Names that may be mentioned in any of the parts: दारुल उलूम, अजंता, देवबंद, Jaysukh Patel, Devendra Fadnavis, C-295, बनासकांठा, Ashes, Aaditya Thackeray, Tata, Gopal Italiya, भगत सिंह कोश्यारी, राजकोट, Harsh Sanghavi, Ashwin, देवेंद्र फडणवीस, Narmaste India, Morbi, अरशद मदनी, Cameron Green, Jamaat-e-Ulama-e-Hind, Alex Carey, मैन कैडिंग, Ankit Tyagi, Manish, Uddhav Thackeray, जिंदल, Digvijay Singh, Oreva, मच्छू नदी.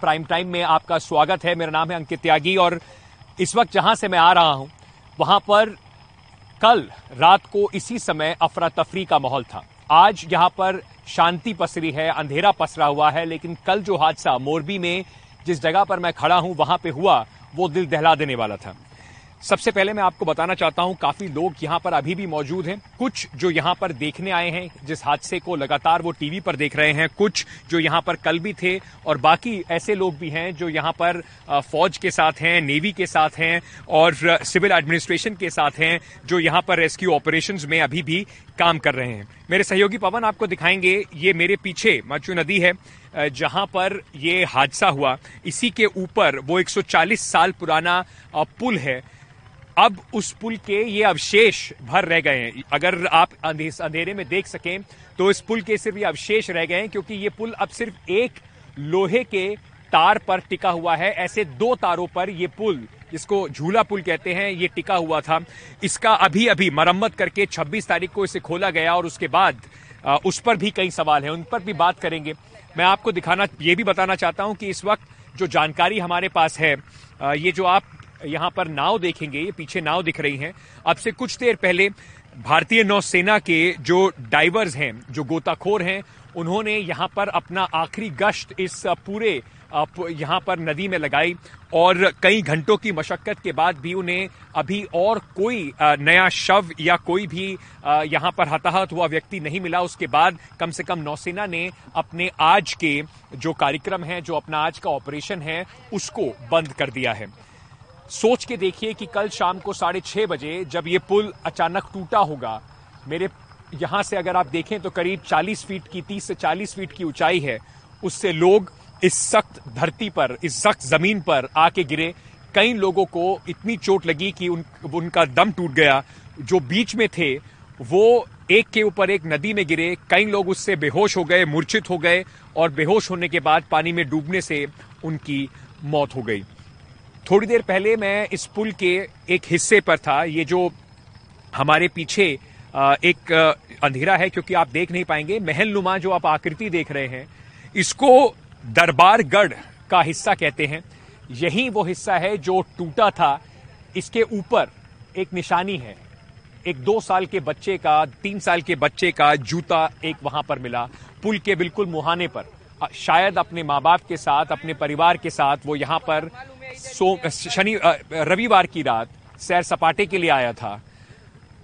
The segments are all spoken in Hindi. प्राइम टाइम में आपका स्वागत है। मेरा नाम है अंकित त्यागी और इस वक्त जहां से मैं आ रहा हूं वहां पर कल रात को इसी समय अफरा तफरी का माहौल था। आज यहां पर शांति पसरी है, अंधेरा पसरा हुआ है, लेकिन कल जो हादसा मोरबी में जिस जगह पर मैं खड़ा हूं वहां पे हुआ वो दिल दहला देने वाला था। सबसे पहले मैं आपको बताना चाहता हूं काफी लोग यहां पर अभी भी मौजूद हैं। कुछ जो यहां पर देखने आए हैं जिस हादसे को लगातार वो टीवी पर देख रहे हैं, कुछ जो यहां पर कल भी थे और बाकी ऐसे लोग भी हैं जो यहां पर फौज के साथ हैं, नेवी के साथ हैं और सिविल एडमिनिस्ट्रेशन के साथ हैं जो यहां पर रेस्क्यू ऑपरेशंस में अभी भी काम कर रहे हैं। मेरे सहयोगी पवन आपको दिखाएंगे, ये मेरे पीछे मच्चू नदी है जहां पर ये हादसा हुआ, इसी के ऊपर वो 140 साल पुराना पुल है। अब उस पुल के ये अवशेष भर रह गए हैं। अगर आप अंधेरे में देख सकें तो इस पुल के सिर्फ ये अवशेष रह गए हैं क्योंकि ये पुल अब सिर्फ एक लोहे के तार पर टिका हुआ है। ऐसे दो तारों पर ये पुल, जिसको झूला पुल कहते हैं, ये टिका हुआ था। इसका अभी अभी मरम्मत करके 26 तारीख को इसे खोला गया और उसके बाद उस पर भी कई सवाल हैं, उन पर भी बात करेंगे। मैं आपको ये भी बताना चाहता हूं कि इस वक्त जो जानकारी हमारे पास है, ये जो आप यहाँ पर नाव देखेंगे, ये पीछे नाव दिख रही हैं, अब से कुछ देर पहले भारतीय नौसेना के जो डाइवर्स हैं, जो गोताखोर हैं, उन्होंने यहाँ पर अपना आखिरी गश्त इस पूरे यहाँ पर नदी में लगाई और कई घंटों की मशक्कत के बाद भी उन्हें अभी और कोई नया शव या कोई भी यहाँ पर हताहत हुआ व्यक्ति नहीं मिला। उसके बाद कम से कम नौसेना ने अपने आज के जो कार्यक्रम है, जो अपना आज का ऑपरेशन है, उसको बंद कर दिया है। सोच के देखिए कि कल शाम को 6:30 बजे जब ये पुल अचानक टूटा होगा, मेरे यहाँ से अगर आप देखें तो करीब 30 से 40 फीट की ऊंचाई है, उससे लोग इस सख्त धरती पर, इस सख्त जमीन पर आके गिरे। कई लोगों को इतनी चोट लगी कि उनका दम टूट गया। जो बीच में थे वो एक के ऊपर एक नदी में गिरे। कई लोग उससे बेहोश हो गए, मूर्छित हो गए और बेहोश होने के बाद पानी में डूबने से उनकी मौत हो गई। थोड़ी देर पहले मैं इस पुल के एक हिस्से पर था। ये जो हमारे पीछे एक अंधेरा है क्योंकि आप देख नहीं पाएंगे, महल नुमा जो आप आकृति देख रहे हैं, इसको दरबारगढ़ का हिस्सा कहते हैं। यही वो हिस्सा है जो टूटा था। इसके ऊपर एक निशानी है, एक 2 साल के बच्चे का 3 साल के बच्चे का जूता एक वहां पर मिला, पुल के बिल्कुल मुहाने पर। शायद अपने माँ बाप के साथ, अपने परिवार के साथ वो यहाँ पर रविवार की रात सैर सपाटे के लिए आया था।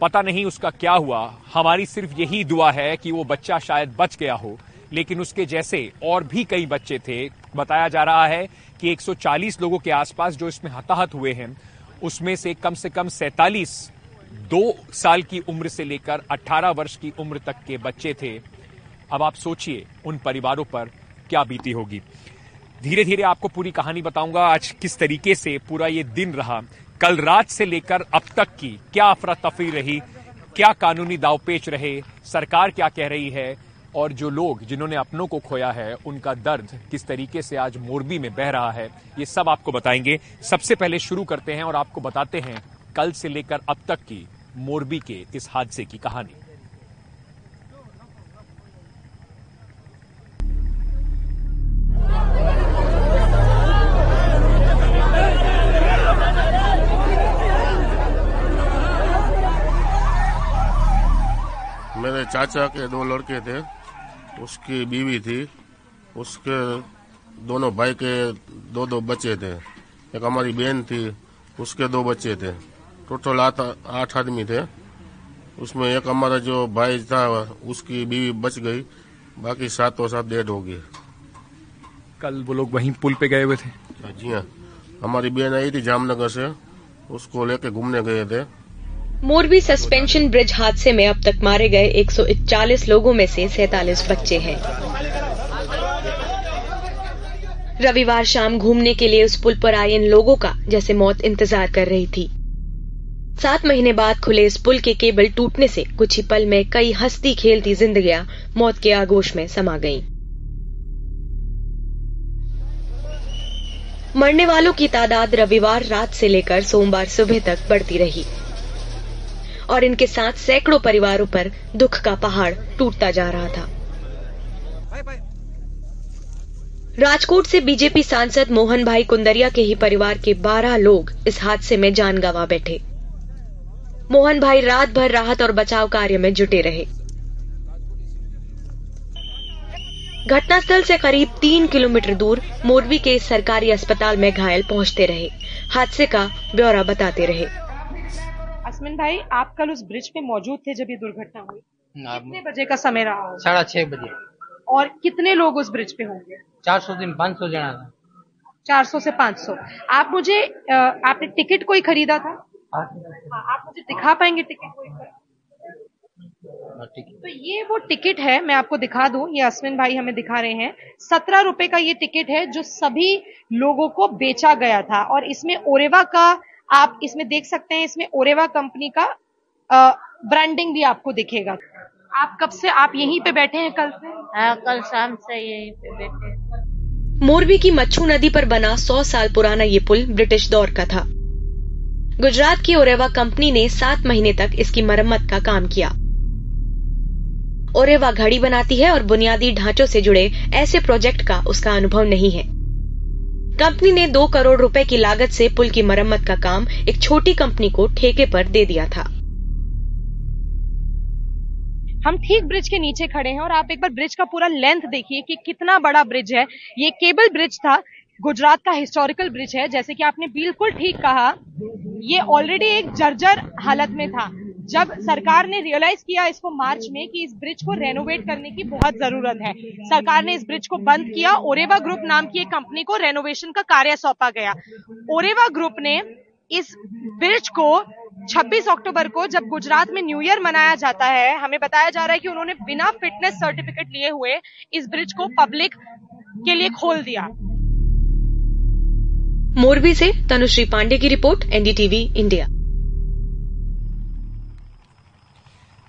पता नहीं उसका क्या हुआ। हमारी सिर्फ यही दुआ है कि वो बच्चा शायद बच गया हो, लेकिन उसके जैसे और भी कई बच्चे थे। बताया जा रहा है कि 140 लोगों के आसपास जो इसमें हताहत हुए हैं, उसमें से कम 47 2 साल की उम्र से लेकर 18 वर्ष की उम्र तक के बच्चे थे। अब आप सोचिए उन परिवारों पर क्या बीती होगी। धीरे धीरे आपको पूरी कहानी बताऊंगा आज किस तरीके से पूरा ये दिन रहा, कल रात से लेकर अब तक की क्या अफरा तफरी रही, क्या कानूनी दावपेच रहे, सरकार क्या कह रही है और जो लोग जिन्होंने अपनों को खोया है उनका दर्द किस तरीके से आज मोरबी में बह रहा है, ये सब आपको बताएंगे। सबसे पहले शुरू करते हैं और आपको बताते हैं कल से लेकर अब तक की मोरबी के इस हादसे की कहानी। मेरे चाचा के 2 लड़के थे, उसकी बीवी थी, उसके दोनों भाई के 2-2 बच्चे थे, एक हमारी बहन थी, उसके 2 बच्चे थे। टोटल 8 आदमी थे। उसमें एक हमारा जो भाई था उसकी बीवी बच गई, बाकी 7 डेड हो गई। कल वो लोग वहीं पुल पे गए हुए थे? जी हाँ, हमारी बहन आई थी जामनगर से, उसको लेके घूमने गए थे। मोरबी सस्पेंशन ब्रिज हादसे में अब तक मारे गए 141 लोगों में से 47 बच्चे हैं। रविवार शाम घूमने के लिए उस पुल पर आए इन लोगों का जैसे मौत इंतजार कर रही थी। 7 महीने बाद खुले इस पुल के केबल टूटने से कुछ ही पल में कई हंसती खेलती जिंदगियां मौत के आगोश में समा गईं। मरने वालों की तादाद रविवार रात से लेकर सोमवार सुबह तक बढ़ती रही और इनके साथ सैकड़ों परिवारों पर दुख का पहाड़ टूटता जा रहा था। राजकोट से बीजेपी सांसद मोहन भाई कुंदरिया के ही परिवार के 12 लोग इस हादसे में जान गंवा बैठे। मोहन भाई रात भर राहत और बचाव कार्य में जुटे रहे। घटनास्थल से करीब 3 किलोमीटर दूर मोरबी के सरकारी अस्पताल में घायल पहुंचते रहे, हादसे का ब्यौरा बताते रहे। अश्विन भाई, आप कल उस ब्रिज पे मौजूद थे जब ये दुर्घटना हुई, कितने बजे का समय रहा हो? 6:30 बजे। और कितने लोग उस ब्रिज पे होंगे? 400 से 500 जना था। 400 से 500। आप मुझे आपने टिकट कोई खरीदा था? आप मुझे दिखा पाएंगे टिकट कोई? तो ये वो टिकट है, मैं आपको दिखा दूं, ये अश्विन भाई हमें दिखा रहे हैं। 17 रुपए का ये टिकट है जो सभी लोगों को बेचा गया था। और इसमें ओरेवा का, आप इसमें देख सकते हैं, इसमें ओरेवा कंपनी का ब्रांडिंग भी आपको दिखेगा। आप कब से आप यहीं पे बैठे हैं? कल से? हाँ, कल शाम से यहीं पे बैठे हैं। मोरबी की मच्छू नदी पर बना 100 साल पुराना ये पुल ब्रिटिश दौर का था। गुजरात की ओरेवा कंपनी ने 7 महीने तक इसकी मरम्मत का काम किया। ओरेवा घड़ी बनाती है और बुनियादी ढांचों से जुड़े ऐसे प्रोजेक्ट का उसका अनुभव नहीं है। कंपनी ने 2 करोड़ रुपए की लागत से पुल की मरम्मत का काम एक छोटी कंपनी को ठेके पर दे दिया था। हम ठीक ब्रिज के नीचे खड़े हैं और आप एक बार ब्रिज का पूरा लेंथ देखिए कि कितना बड़ा ब्रिज है। ये केबल ब्रिज था, गुजरात का हिस्टोरिकल ब्रिज है। जैसे कि आपने बिल्कुल ठीक कहा, ये ऑलरेडी एक जर्जर हालत में था। जब सरकार ने रियलाइज किया इसको मार्च में कि इस ब्रिज को रेनोवेट करने की बहुत जरूरत है, सरकार ने इस ब्रिज को बंद किया। ओरेवा ग्रुप नाम की एक कंपनी को रेनोवेशन का कार्य सौंपा गया। ओरेवा ग्रुप ने इस ब्रिज को 26 अक्टूबर को, जब गुजरात में न्यू ईयर मनाया जाता है, हमें बताया जा रहा है कि उन्होंने बिना फिटनेस सर्टिफिकेट लिए हुए इस ब्रिज को पब्लिक के लिए खोल दिया। मोरबी से तनुश्री पांडे की रिपोर्ट, एनडीटीवी इंडिया।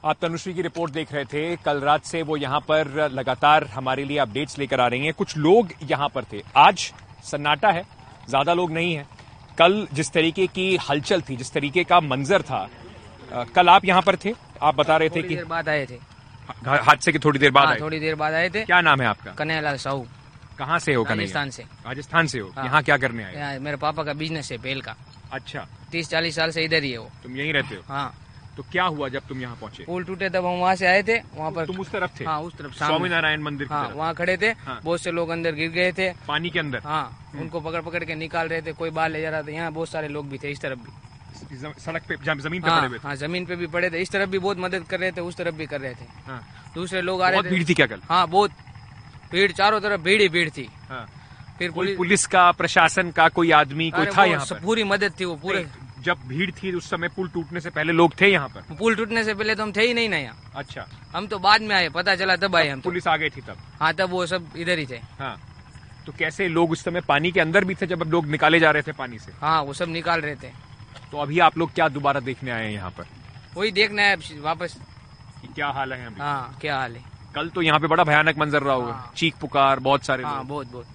आप तनुश्री की रिपोर्ट देख रहे थे। कल रात से वो यहाँ पर लगातार हमारे लिए अपडेट्स लेकर आ रही हैं। कुछ लोग यहाँ पर थे, आज सन्नाटा है, ज्यादा लोग नहीं है। कल जिस तरीके की हलचल थी, जिस तरीके का मंजर था, कल आप यहाँ पर थे, आप बता रहे थे कि बाद आए थे हादसे के थोड़ी देर बाद आए थे। क्या नाम है आपका? कन्हैयालाल साहू। कहाँ से हो? राजस्थान से। राजस्थान से हो? यहाँ क्या करने आए? मेरे पापा का बिजनेस है बेल का। अच्छा, 30-40 साल से इधर ही है वो। तुम यहीं रहते हो? हाँ। तो क्या हुआ जब तुम यहाँ पहुँचे? पुल टूटे तब हम वहाँ से आए थे। वहाँ पर तुम उस तरफ थे? हाँ, उस तरफ स्वामी नारायण मंदिर। हाँ, वहाँ खड़े थे। हाँ। बहुत से लोग अंदर गिर गए थे पानी के अंदर। हाँ, उनको पकड़ के निकाल रहे थे, कोई बाहर ले जा रहा था। यहाँ बहुत सारे लोग भी थे, इस तरफ भी, सड़क पे, जमीन पे पड़े हुए थे। हाँ, जमीन पे भी पड़े थे। इस तरफ भी बहुत मदद कर रहे थे, उस तरफ भी कर रहे थे। दूसरे लोग आ रहे थे। भीड़ थी क्या कल? हाँ, बहुत भीड़, चारों तरफ भीड़ ही भीड़ थी। फिर पुलिस का, प्रशासन का कोई आदमी कोई था यहाँ पर? पूरी मदद थी वो पूरे। जब भीड़ थी उस समय पुल टूटने से पहले लोग थे यहाँ पर? पुल टूटने से पहले तो हम थे ही नहीं ना यहाँ। अच्छा, हम तो बाद में आए, पता चला तब आए हम। पुलिस आ गई थी तब? हाँ, तब वो सब इधर ही थे। हाँ, तो कैसे लोग उस समय पानी के अंदर भी थे जब लोग निकाले जा रहे थे पानी से? हाँ, वो सब निकाल रहे थे। तो अभी आप लोग क्या दोबारा देखने आए हैं यहाँ पर? वही देखना है वापस, क्या हाल है अभी। हाँ, क्या हाल है। कल तो यहाँ पे बड़ा भयानक मंजर रहा होगा, चीख पुकार, बहुत सारे। हाँ, बहुत बहुत।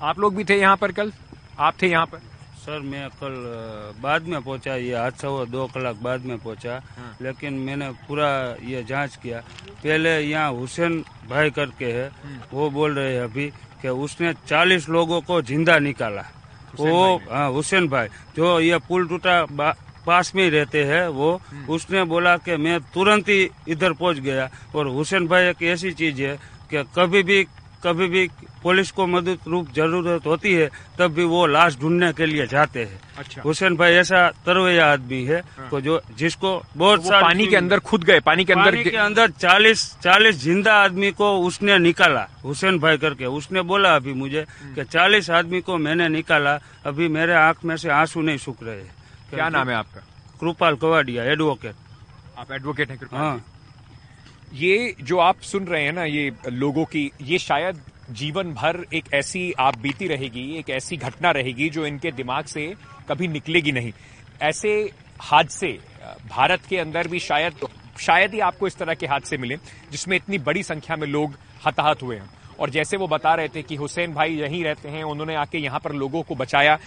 आप लोग भी थे यहाँ पर कल? आप थे यहाँ पर? सर, मैं कल बाद में पहुंचा, ये हादसा हुआ 2 घंटे बाद में पहुंचा। हाँ। लेकिन मैंने पूरा ये जांच किया। पहले यहाँ हुसैन भाई करके है, वो बोल रहे हैं अभी कि उसने 40 लोगों को जिंदा निकाला। वो हुसैन भाई जो ये पुल टूटा पास में रहते हैं, वो उसने बोला कि मैं तुरंत ही इधर पहुंच गया। और हुसैन भाई एक ऐसी चीज है कि कभी भी पुलिस को मदद रूप जरूरत होती है तब भी वो लाश ढूंढने के लिए जाते हैं। अच्छा। हुसैन भाई ऐसा तरवैया आदमी है। हाँ। तो जो जिसको बहुत सारे पानी के अंदर खुद गए, पानी के अंदर 40 जिंदा आदमी को उसने निकाला। हुसैन भाई करके उसने बोला अभी मुझे कि 40 आदमी को मैंने निकाला, अभी मेरे आंख में से आंसू नहीं सूख रहे। क्या नाम है आपका? कृपाल कवाडिया, एडवोकेट। आप एडवोकेट हैं? हाँ। ये जो आप सुन रहे हैं ना, ये लोगों की, ये शायद जीवन भर एक ऐसी आप बीती रहेगी, एक ऐसी घटना रहेगी जो इनके दिमाग से कभी निकलेगी नहीं। ऐसे हादसे भारत के अंदर भी शायद ही आपको इस तरह के हादसे मिले जिसमें इतनी बड़ी संख्या में लोग हताहत हुए हैं। और जैसे वो बता रहे थे कि हुसैन भाई यहीं रहते हैं, उन्होंने आके यहाँ पर लोगों को बचाया।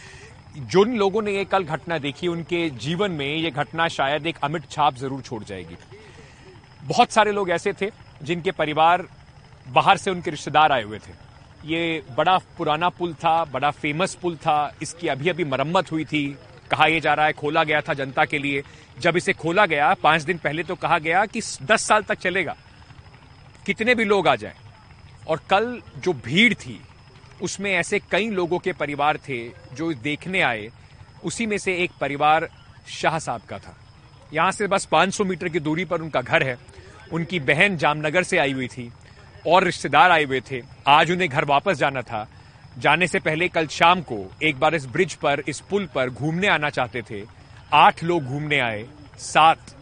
जिन लोगों ने ये कल घटना देखी उनके जीवन में ये घटना शायद एक अमिट छाप जरूर छोड़ जाएगी। बहुत सारे लोग ऐसे थे जिनके परिवार बाहर से, उनके रिश्तेदार आए हुए थे, ये बड़ा पुराना पुल था, बड़ा फेमस पुल था, इसकी अभी अभी मरम्मत हुई थी। कहा यह जा रहा है खोला गया था जनता के लिए। जब इसे खोला गया 5 दिन पहले तो कहा गया कि 10 साल तक चलेगा, कितने भी लोग आ जाएं। और कल जो भीड़ थी उसमें ऐसे कई लोगों के परिवार थे जो देखने आए। उसी में से एक परिवार शाह साहब का था। यहाँ से बस 500 मीटर की दूरी पर उनका घर है। उनकी बहन जामनगर से आई हुई थी और रिश्तेदार आए हुए थे। आज उन्हें घर वापस जाना था। जाने से पहले कल शाम को एक बार इस ब्रिज पर, इस पुल पर घूमने आना चाहते थे। 8 लोग घूमने आए, 7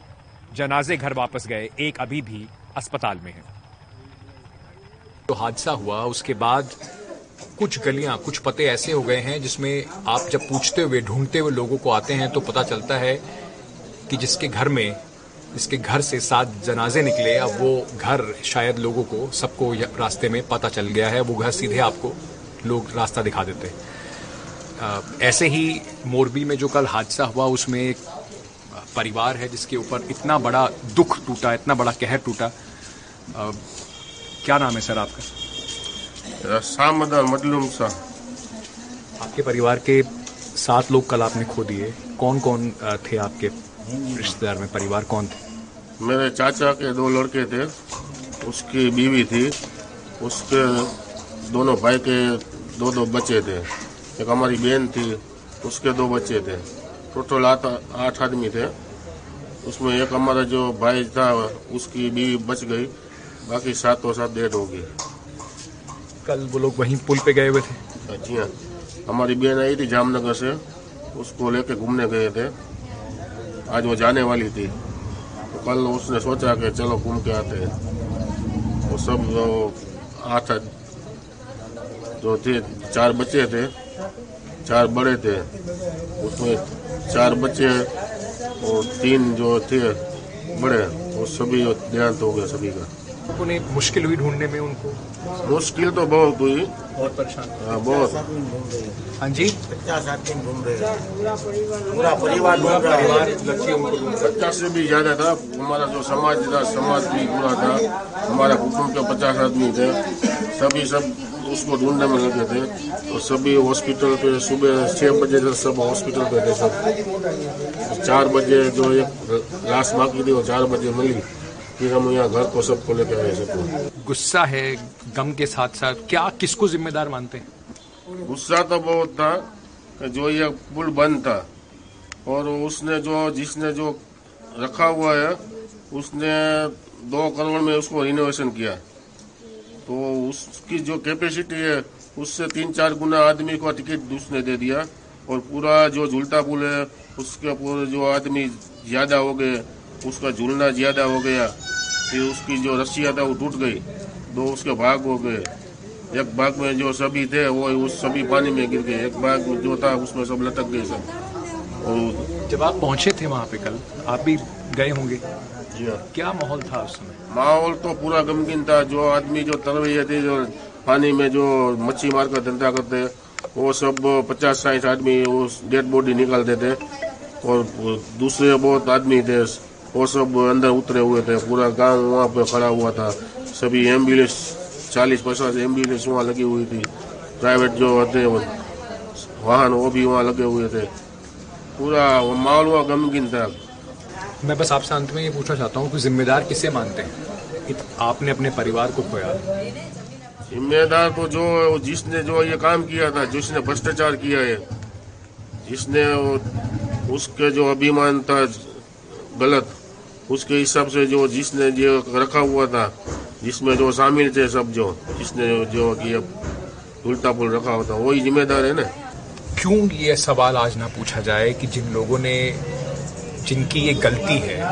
जनाजे घर वापस गए, एक अभी भी अस्पताल में है। जो हादसा हुआ उसके बाद कुछ गलियां, कुछ पते ऐसे हो गए हैं जिसमें आप जब पूछते हुए, ढूंढते हुए लोगों को आते हैं तो पता चलता है कि जिसके घर में, इसके घर से 7 जनाजे निकले, अब वो घर शायद लोगों को, सबको रास्ते में पता चल गया है। वो घर सीधे आपको लोग रास्ता दिखा देते हैं। ऐसे ही मोरबी में जो कल हादसा हुआ उसमें एक परिवार है जिसके ऊपर इतना बड़ा दुख टूटा, इतना बड़ा कहर टूटा। क्या नाम है सर आपका? सामद मतलूब साहब। आपके परिवार के 7 लोग कल आपने खो दिए। कौन कौन थे आपके रिश्तेदार में, परिवार कौन थे? मेरे चाचा के 2 लड़के थे, उसकी बीवी थी, उसके दोनों भाई के 2 बच्चे थे, एक हमारी बहन थी, उसके 2 बच्चे थे। टोटल 8 आदमी थे। उसमें एक हमारा जो भाई था उसकी बीवी बच गई, बाकी 7 डेड हो गई। कल वो लोग वहीं पुल पे गए हुए थे? जी हाँ, हमारी बहन आई थी जामनगर से, उसको लेके घूमने गए थे। आज वो जाने वाली थी तो कल उसने सोचा कि चलो घूम के आते हैं। वो सब 8 जो थे, 4 बच्चे थे, 4 बड़े थे, उसमें 4 बच्चे और 3 जो थे बड़े, वो सभी देहांत हो गया सभी का। उन्हें मुश्किल हुई ढूंढने में? उनको मुश्किल तो बहुत हुई, बहुत परेशान। हाँ बहुत। हाँ जी, 50-60 दिन घूम रहे हैं, पूरा परिवार घूम। 50 से भी ज्यादा था। हमारा जो समाज था, समाज भी पूरा था। हमारा कुटुंब के 50 आदमी थे, सभी सब उसको ढूंढने में लगे थे। और सभी हॉस्पिटल पे, सुबह 6 बजे तक सब हॉस्पिटल पे थे सब। 4 बजे जो एक लाश बाकी थी वो 4 बजे मिली, फिर हम यहाँ घर को सबको लेके आए सबको। गुस्सा है, गम के साथ साथ क्या, किसको जिम्मेदार मानते हैं? गुस्सा तो बहुत था जो ये पुल बंद था, और उसने जो, जिसने जो रखा हुआ है उसने 2 करोड़ में उसको रिनोवेशन किया, तो उसकी जो कैपेसिटी है उससे 3-4 गुना आदमी को टिकट उसने दे दिया। और पूरा जो झूलता पुल है उसके पूरे जो आदमी ज्यादा हो गए, उसका झूलना ज्यादा हो गया, फिर उसकी जो रस्सियाँ था वो टूट गई, 2 उसके भाग हो गए। एक भाग में जो सभी थे वो उस सभी पानी में गिर गए, एक भाग जो था उसमें सब लटक गए सब। और जब आप पहुंचे थे वहाँ पे कल, आप भी गए होंगे, क्या माहौल था उस समय? माहौल तो पूरा गमगीन था। जो आदमी जो तरवैया थे, जो पानी में जो मच्छी मार का धंधा करते, वो सब 50-60 आदमी उस डेड बॉडी निकालते थे। और दूसरे बहुत आदमी थे वो सब अंदर उतरे हुए थे। पूरा गांव वहाँ पे खड़ा हुआ था, सभी एम्बुलेंस 40-50 एम्बुलेंस वहाँ लगी हुई थी, प्राइवेट जो थे वाहन वो भी वहाँ लगे हुए थे। पूरा माहौल वहाँ गमगीन था। मैं बस आपसे अंत में ये पूछना चाहता हूँ कि जिम्मेदार किसे मानते हैं? आपने अपने परिवार को खोया। जिम्मेदार तो जो, जिसने जो ये काम किया था, जिसने भ्रष्टाचार किया है, जिसने उसके जो अभिमान था गलत, उसके हिसाब से जो, जिसने जो रखा हुआ था, जिसमें जो शामिल थे सब, जो जिसने जो किया उल्टा पुल रखा होता, वही जिम्मेदार है ना। क्यों ये सवाल आज ना पूछा जाए कि जिन लोगों ने, जिनकी ये गलती है,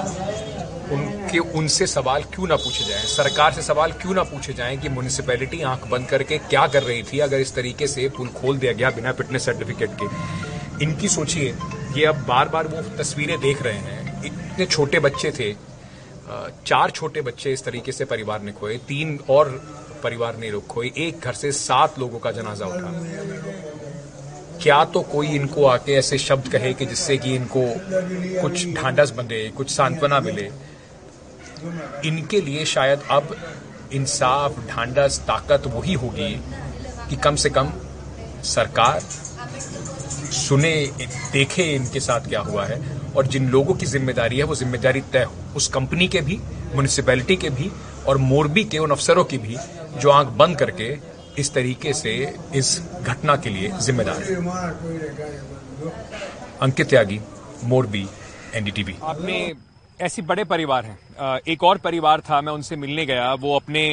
उनके, उनसे सवाल क्यों ना पूछे जाएं, सरकार से सवाल क्यों ना पूछे जाएं कि म्यूनिसिपैलिटी आंख बंद करके क्या कर रही थी अगर इस तरीके से पुल खोल दिया गया बिना फिटनेस सर्टिफिकेट के। इनकी सोचिए, ये अब बार बार वो तस्वीरें देख रहे हैं। इतने छोटे बच्चे थे, 4 छोटे बच्चे इस तरीके से परिवार ने खोए, 3 और परिवार ने लोग खोए, एक घर से 7 लोगों का जनाजा उठा। क्या तो कोई इनको आके ऐसे शब्द कहे कि जिससे कि इनको कुछ ढांढस बंधे, कुछ सांत्वना मिले। इनके लिए शायद अब इंसाफ, ढांढस, ताकत वही होगी कि कम से कम सरकार सुने, देखे इनके साथ क्या हुआ है, और जिन लोगों की जिम्मेदारी है वो जिम्मेदारी तय हो, उस कंपनी के भी, म्यूनिसिपैलिटी के भी और मोरबी के उन अफसरों की भी जो आंख बंद करके इस तरीके से इस घटना के लिए जिम्मेदार है। अंकित त्यागी, मोरबी, एनडीटीवी। आपने ऐसे बड़े परिवार हैं, एक और परिवार था, मैं उनसे मिलने गया, वो अपने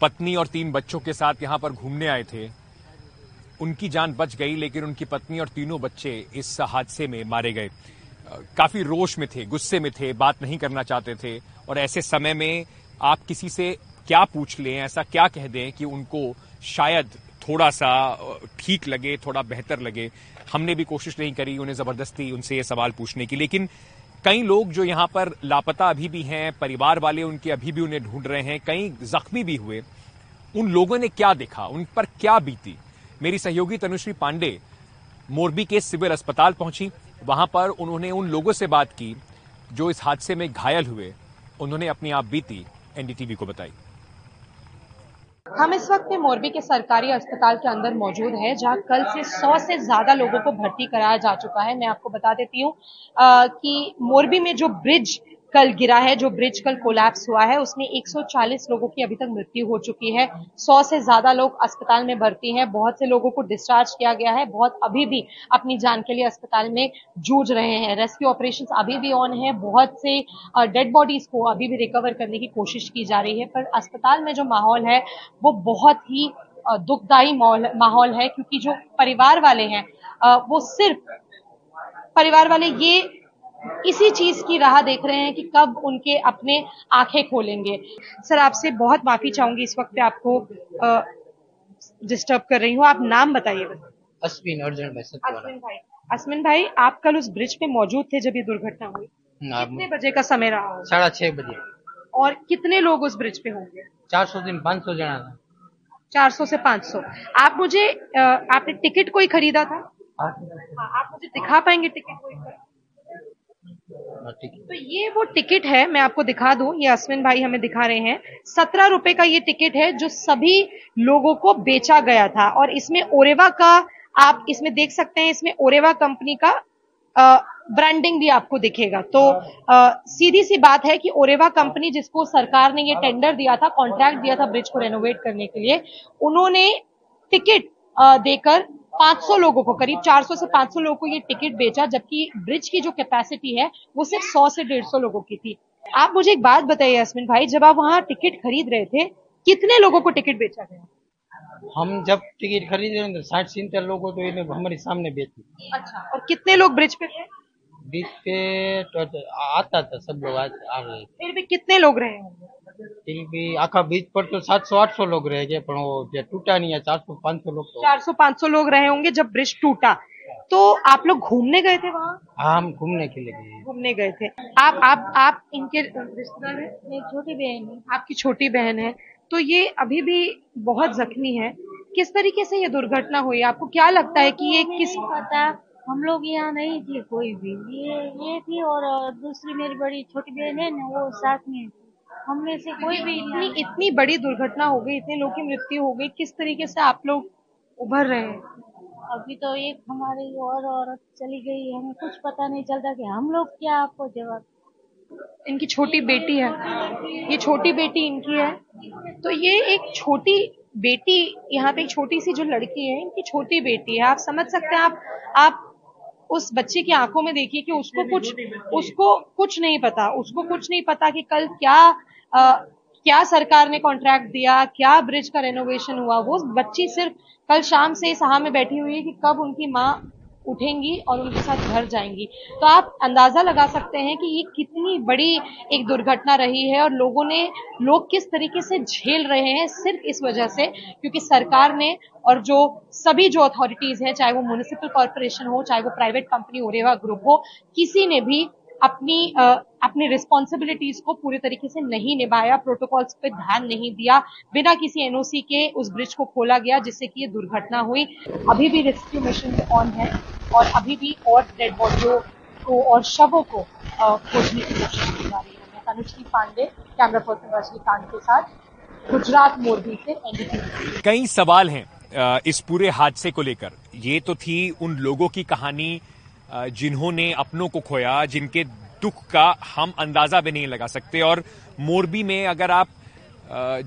पत्नी और 3 बच्चों के साथ यहाँ पर घूमने आए थे, उनकी जान बच गई लेकिन उनकी पत्नी और 3 बच्चे इस हादसे में मारे गए। काफी रोष में थे, गुस्से में थे, बात नहीं करना चाहते थे, और ऐसे समय में आप किसी से क्या पूछ लें, ऐसा क्या कह दें कि उनको शायद थोड़ा सा ठीक लगे, थोड़ा बेहतर लगे। हमने भी कोशिश नहीं करी उन्हें जबरदस्ती उनसे ये सवाल पूछने की, लेकिन कई लोग जो यहाँ पर लापता अभी भी हैं, परिवार वाले उनके अभी भी उन्हें ढूंढ रहे हैं, कई जख्मी भी हुए, उन लोगों ने क्या देखा, उन पर क्या बीती। मेरी सहयोगी तनुश्री पांडे मोरबी के सिविल अस्पताल पहुंची, वहां पर उन्होंने उन लोगों से बात की जो इस हादसे में घायल हुए, उन्होंने अपनी आप बीती एनडीटीवी को बताई। हम इस वक्त में मोरबी के सरकारी अस्पताल के अंदर मौजूद है, जहां कल से 100 से ज्यादा लोगों को भर्ती कराया जा चुका है। मैं आपको बता देती हूं कि मोरबी में जो ब्रिज कल गिरा है, जो ब्रिज कल कोलैप्स हुआ है, उसमें 140 लोगों की अभी तक मृत्यु हो चुकी है। 100 से ज्यादा लोग अस्पताल में भर्ती हैं, बहुत से लोगों को डिस्चार्ज किया गया है, बहुत अभी भी अपनी जान के लिए अस्पताल में जूझ रहे हैं। रेस्क्यू ऑपरेशंस अभी भी ऑन है, बहुत से डेड बॉडीज को अभी भी रिकवर करने की कोशिश की जा रही है, पर अस्पताल में जो माहौल है वो बहुत ही दुखदायी माहौल है, क्योंकि जो परिवार वाले हैं वो सिर्फ परिवार वाले ये इसी चीज की राह देख रहे हैं कि कब उनके अपने आंखें खोलेंगे। सर, आपसे बहुत माफी चाहूंगी, इस वक्त आपको डिस्टर्ब कर रही हूँ, आप नाम बताइए। अश्विन। अश्विन भाई, आप कल उस ब्रिज पे मौजूद थे जब ये दुर्घटना हुई, कितने बजे का समय रहा होगा? 6:30 बजे। और कितने लोग उस ब्रिज पे होंगे? 400 से 500 जना था। 400 से 500। आप मुझे आपने टिकट कोई खरीदा था? आप मुझे दिखा पाएंगे टिकट कोई? तो ये वो टिकट है, मैं आपको दिखा दूं, ये अश्विन भाई हमें दिखा रहे हैं। 17 रुपए का ये टिकट है जो सभी लोगों को बेचा गया था, और इसमें ओरेवा का, आप इसमें देख सकते हैं, इसमें ओरेवा कंपनी का ब्रांडिंग भी आपको दिखेगा। तो सीधी सी बात है कि ओरेवा कंपनी, जिसको सरकार ने ये टेंडर दिया था, कॉन्ट्रैक्ट दिया था ब्रिज को रेनोवेट करने के लिए, उन्होंने टिकट देकर 500 लोगों को, करीब 400 से 500 लोगों को ये टिकट बेचा, जबकि ब्रिज की जो कैपेसिटी है वो सिर्फ 100 से 150 लोगों की थी। आप मुझे एक बात बताइए अश्विन भाई, जब आप वहाँ टिकट खरीद रहे थे, कितने लोगों को टिकट बेचा गया? हम जब टिकट खरीद रहे थे 60-70 लोगों को तो हमारे सामने बेची। अच्छा, और कितने लोग ब्रिज पे थे? ब्रिज पे तो आता था सब लोग आ रहे थे। फिर भी कितने लोग रहे होंगे? आखा बीच पर तो 700-800 लोग रहे गए, पर वो टूटा नहीं है। 400-500 लोग, 400-500 लोग रहे होंगे जब ब्रिज टूटा। तो आप लोग घूमने गए थे वहाँ? हाँ, हम घूमने के लिए गए, घूमने गए थे। आप इनके रिश्तेदार हैं? मेरी छोटी बहन है। आपकी छोटी बहन है, तो ये अभी भी बहुत जख्मी है। किस तरीके से ये दुर्घटना हुई, आपको क्या लगता है कि ये किस? पता, हम लोग यहाँ नहीं थे कोई भी, ये थी और दूसरी मेरी बड़ी छोटी बहन है ना, वो साथ में। हम में से कोई भी, इतनी बड़ी दुर्घटना हो गई, इतने लोगों की मृत्यु हो गई, किस तरीके से आप लोग उभर रहे हैं? अभी तो एक हमारी और औरत चली गई, हमें कुछ पता नहीं चलता कि हम लोग क्या आपको जवाब। इनकी छोटी बेटी है, ये छोटी बेटी इनकी है, तो ये एक छोटी बेटी, यहाँ पे एक छोटी सी जो लड़की है, इनकी छोटी बेटी है। आप समझ सकते हैं, आप उस बच्चे की आंखों में देखिए कि उसको कुछ नहीं पता, उसको कुछ नहीं पता कि कल क्या सरकार ने कॉन्ट्रैक्ट दिया, क्या ब्रिज का रेनोवेशन हुआ। वो बच्ची सिर्फ कल शाम से इस आह में बैठी हुई है कि कब उनकी माँ उठेंगी और उनके साथ घर जाएंगी। तो आप अंदाजा लगा सकते हैं कि ये कितनी बड़ी एक दुर्घटना रही है, और लोग किस तरीके से झेल रहे हैं, सिर्फ इस वजह से क्योंकि सरकार ने और जो सभी जो अथॉरिटीज हैं, चाहे वो म्युनिसिपल कॉर्पोरेशन हो, चाहे वो प्राइवेट कंपनी ओरेवा ग्रुप हो, किसी ने भी अपनी रिस्पॉन्सिबिलिटीज को पूरे तरीके से नहीं निभाया, प्रोटोकॉल्स पे ध्यान नहीं दिया, बिना किसी एनओसी के उस ब्रिज को खोला गया, जिससे कि ये दुर्घटना हुई। अभी भी रेस्क्यू मिशन ऑन है, और अभी भी और डेड बॉडियों को और शवों को खोजने की कोशिश की जा रही है। तनुश्री पांडे, कैमरा पर्सन रजनीकांत के साथ, गुजरात, मोरबी से एनडीटीवी। कई सवाल हैं इस पूरे हादसे को लेकर। ये तो थी उन लोगों की कहानी जिन्होंने अपनों को खोया, जिनके दुख का हम अंदाजा भी नहीं लगा सकते। और मोरबी में अगर आप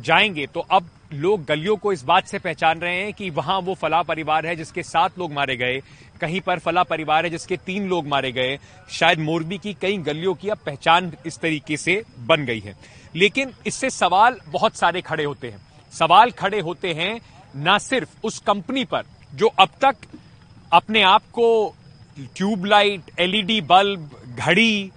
जाएंगे तो अब लोग गलियों को इस बात से पहचान रहे हैं कि वहां वो फला परिवार है जिसके 7 लोग मारे गए, कहीं पर फला परिवार है जिसके 3 लोग मारे गए। शायद मोरबी की कई गलियों की अब पहचान इस तरीके से बन गई है। लेकिन इससे सवाल बहुत सारे खड़े होते हैं। सवाल खड़े होते हैं ना सिर्फ उस कंपनी पर जो अब तक अपने आप को ट्यूबलाइट, एलईडी बल्ब, घड़ी,